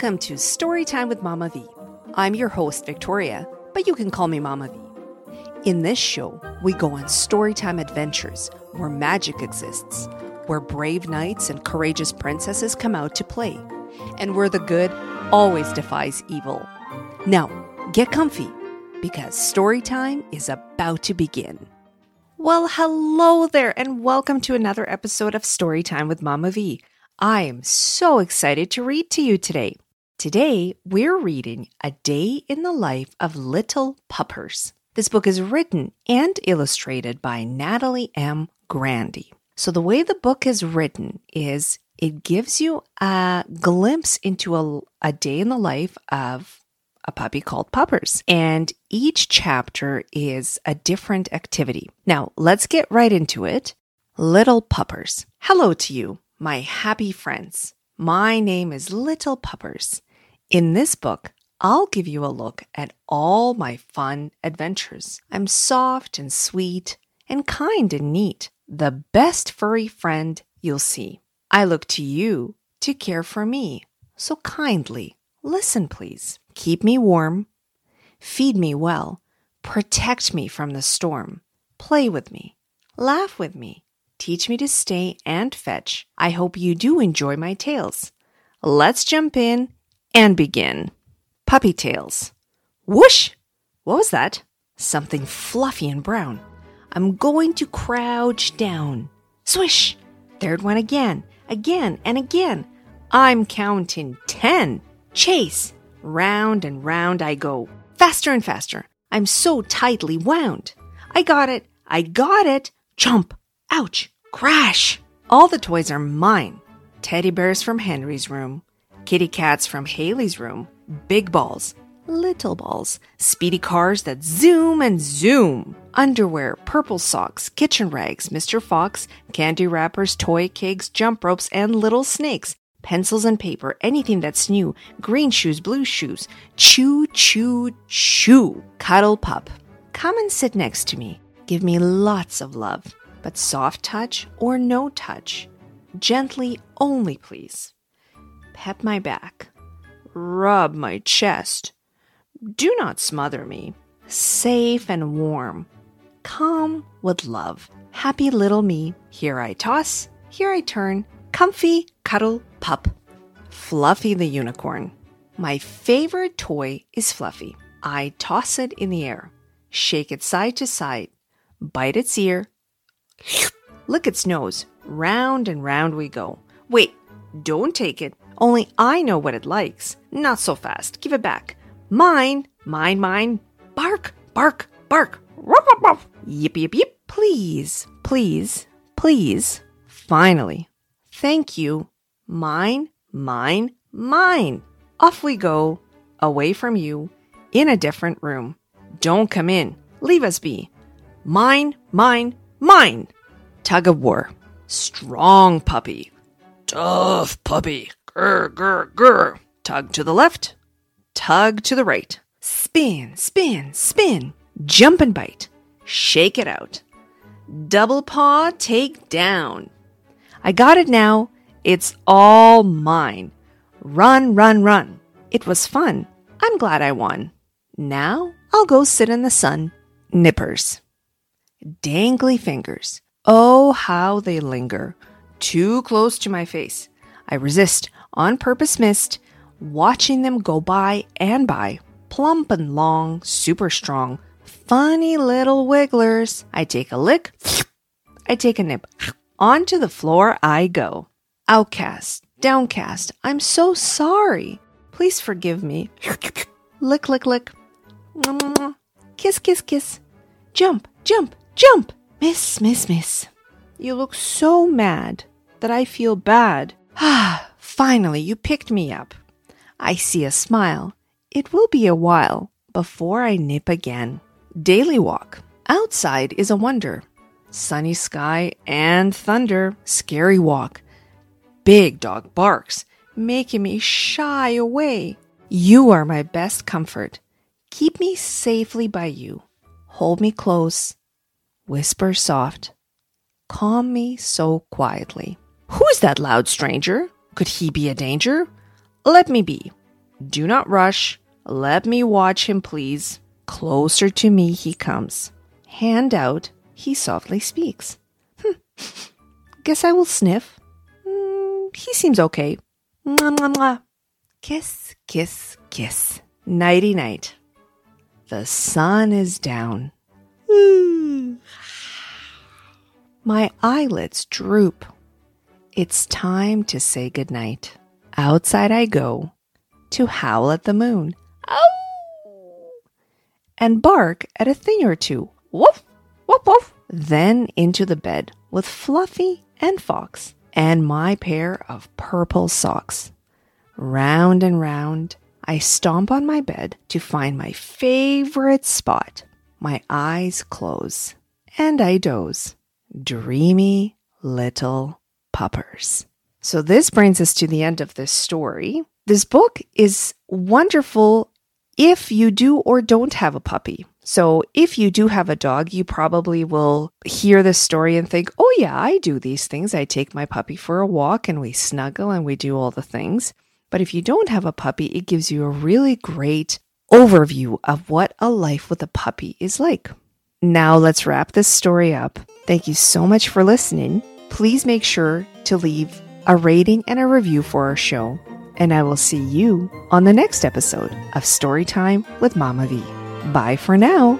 Welcome to Storytime with Mama V. I'm your host, Victoria, but you can call me Mama V. In this show, we go on storytime adventures where magic exists, where brave knights and courageous princesses come out to play, and where the good always defies evil. Now, get comfy, because storytime is about to begin. Well, hello there, and welcome to another episode of Storytime with Mama V. I am so excited to read to you today. Today, we're reading A Day in the Life of Little Puppers. This book is written and illustrated by Natalie M. Grandy. So the way the book is written is it gives you a glimpse into a day in the life of a puppy called Puppers. And each chapter is a different activity. Now, let's get right into it. Little Puppers. Hello to you, my happy friends. My name is Little Puppers. In this book, I'll give you a look at all my fun adventures. I'm soft and sweet and kind and neat, the best furry friend you'll see. I look to you to care for me, so kindly listen, please. Keep me warm, feed me well, protect me from the storm, play with me, laugh with me, teach me to stay and fetch. I hope you do enjoy my tales. Let's jump in and begin. Puppy Tales. Whoosh! What was that? Something fluffy and brown. I'm going to crouch down. Swish! There it went again, and again. I'm counting 10. Chase! Round and round I go. Faster and faster. I'm so tightly wound. I got it. Chomp! Ouch! Crash! All the toys are mine. Teddy bears from Henry's room. Kitty cats from Haley's room. Big balls. Little balls. Speedy cars that zoom and zoom. Underwear, purple socks, kitchen rags, Mr. Fox, candy wrappers, toy cakes, jump ropes, and little snakes. Pencils and paper, anything that's new. Green shoes, blue shoes. Choo, choo, choo. Cuddle Pup. Come and sit next to me. Give me lots of love. But soft touch or no touch. Gently only, please. Pet my back. Rub my chest. Do not smother me. Safe and warm. Calm with love. Happy little me. Here I toss. Here I turn. Comfy Cuddle Pup. Fluffy the Unicorn. My favorite toy is Fluffy. I toss it in the air. Shake it side to side. Bite its ear. Lick its nose. Round and round we go. Wait, don't take it. Only I know what it likes. Not so fast. Give it back. Mine. Bark. Ruff. Yip. Please. Finally. Thank you. Mine. Off we go. Away from you. In a different room. Don't come in. Leave us be. Mine. Tug of war. Strong puppy. Tough puppy. Grr. Tug to the left. Tug to the right. Spin. Jump and bite. Shake it out. Double paw take down. I got it now. It's all mine. Run. It was fun. I'm glad I won. Now I'll go sit in the sun. Nippers. Dangly fingers. Oh, how they linger. Too close to my face. I resist. On purpose missed, watching them go by and by. Plump and long, super strong, funny little wigglers. I take a lick, I take a nip. Onto the floor I go. Outcast, downcast, I'm so sorry. Please forgive me. Lick. Kiss. Jump. Miss. You look so mad that I feel bad. Ah, finally, you picked me up. I see a smile. It will be a while before I nip again. Daily walk. Outside is a wonder. Sunny sky and thunder. Scary walk. Big dog barks, making me shy away. You are my best comfort. Keep me safely by you. Hold me close. Whisper soft. Calm me so quietly. Who is that loud stranger? Could he be a danger? Let me be. Do not rush. Let me watch him, please. Closer to me he comes. Hand out, he softly speaks. Guess I will sniff. He seems okay. Mwah, mwah, mwah. Kiss, kiss, kiss. Nighty night. The sun is down. My eyelids droop. It's time to say goodnight. Outside I go to howl at the moon. Ow! And bark at a thing or two. Woof, woof, woof. Then into the bed with Fluffy and Fox and my pair of purple socks. Round and round, I stomp on my bed to find my favorite spot. My eyes close and I doze. Dreamy little puppers. So this brings us to the end of this story. This book is wonderful if you do or don't have a puppy. So if you do have a dog, you probably will hear this story and think, oh yeah, I do these things. I take my puppy for a walk and we snuggle and we do all the things. But if you don't have a puppy, it gives you a really great overview of what a life with a puppy is like. Now let's wrap this story up. Thank you so much for listening. Please make sure to leave a rating and a review for our show. And I will see you on the next episode of Storytime with Mama V. Bye for now.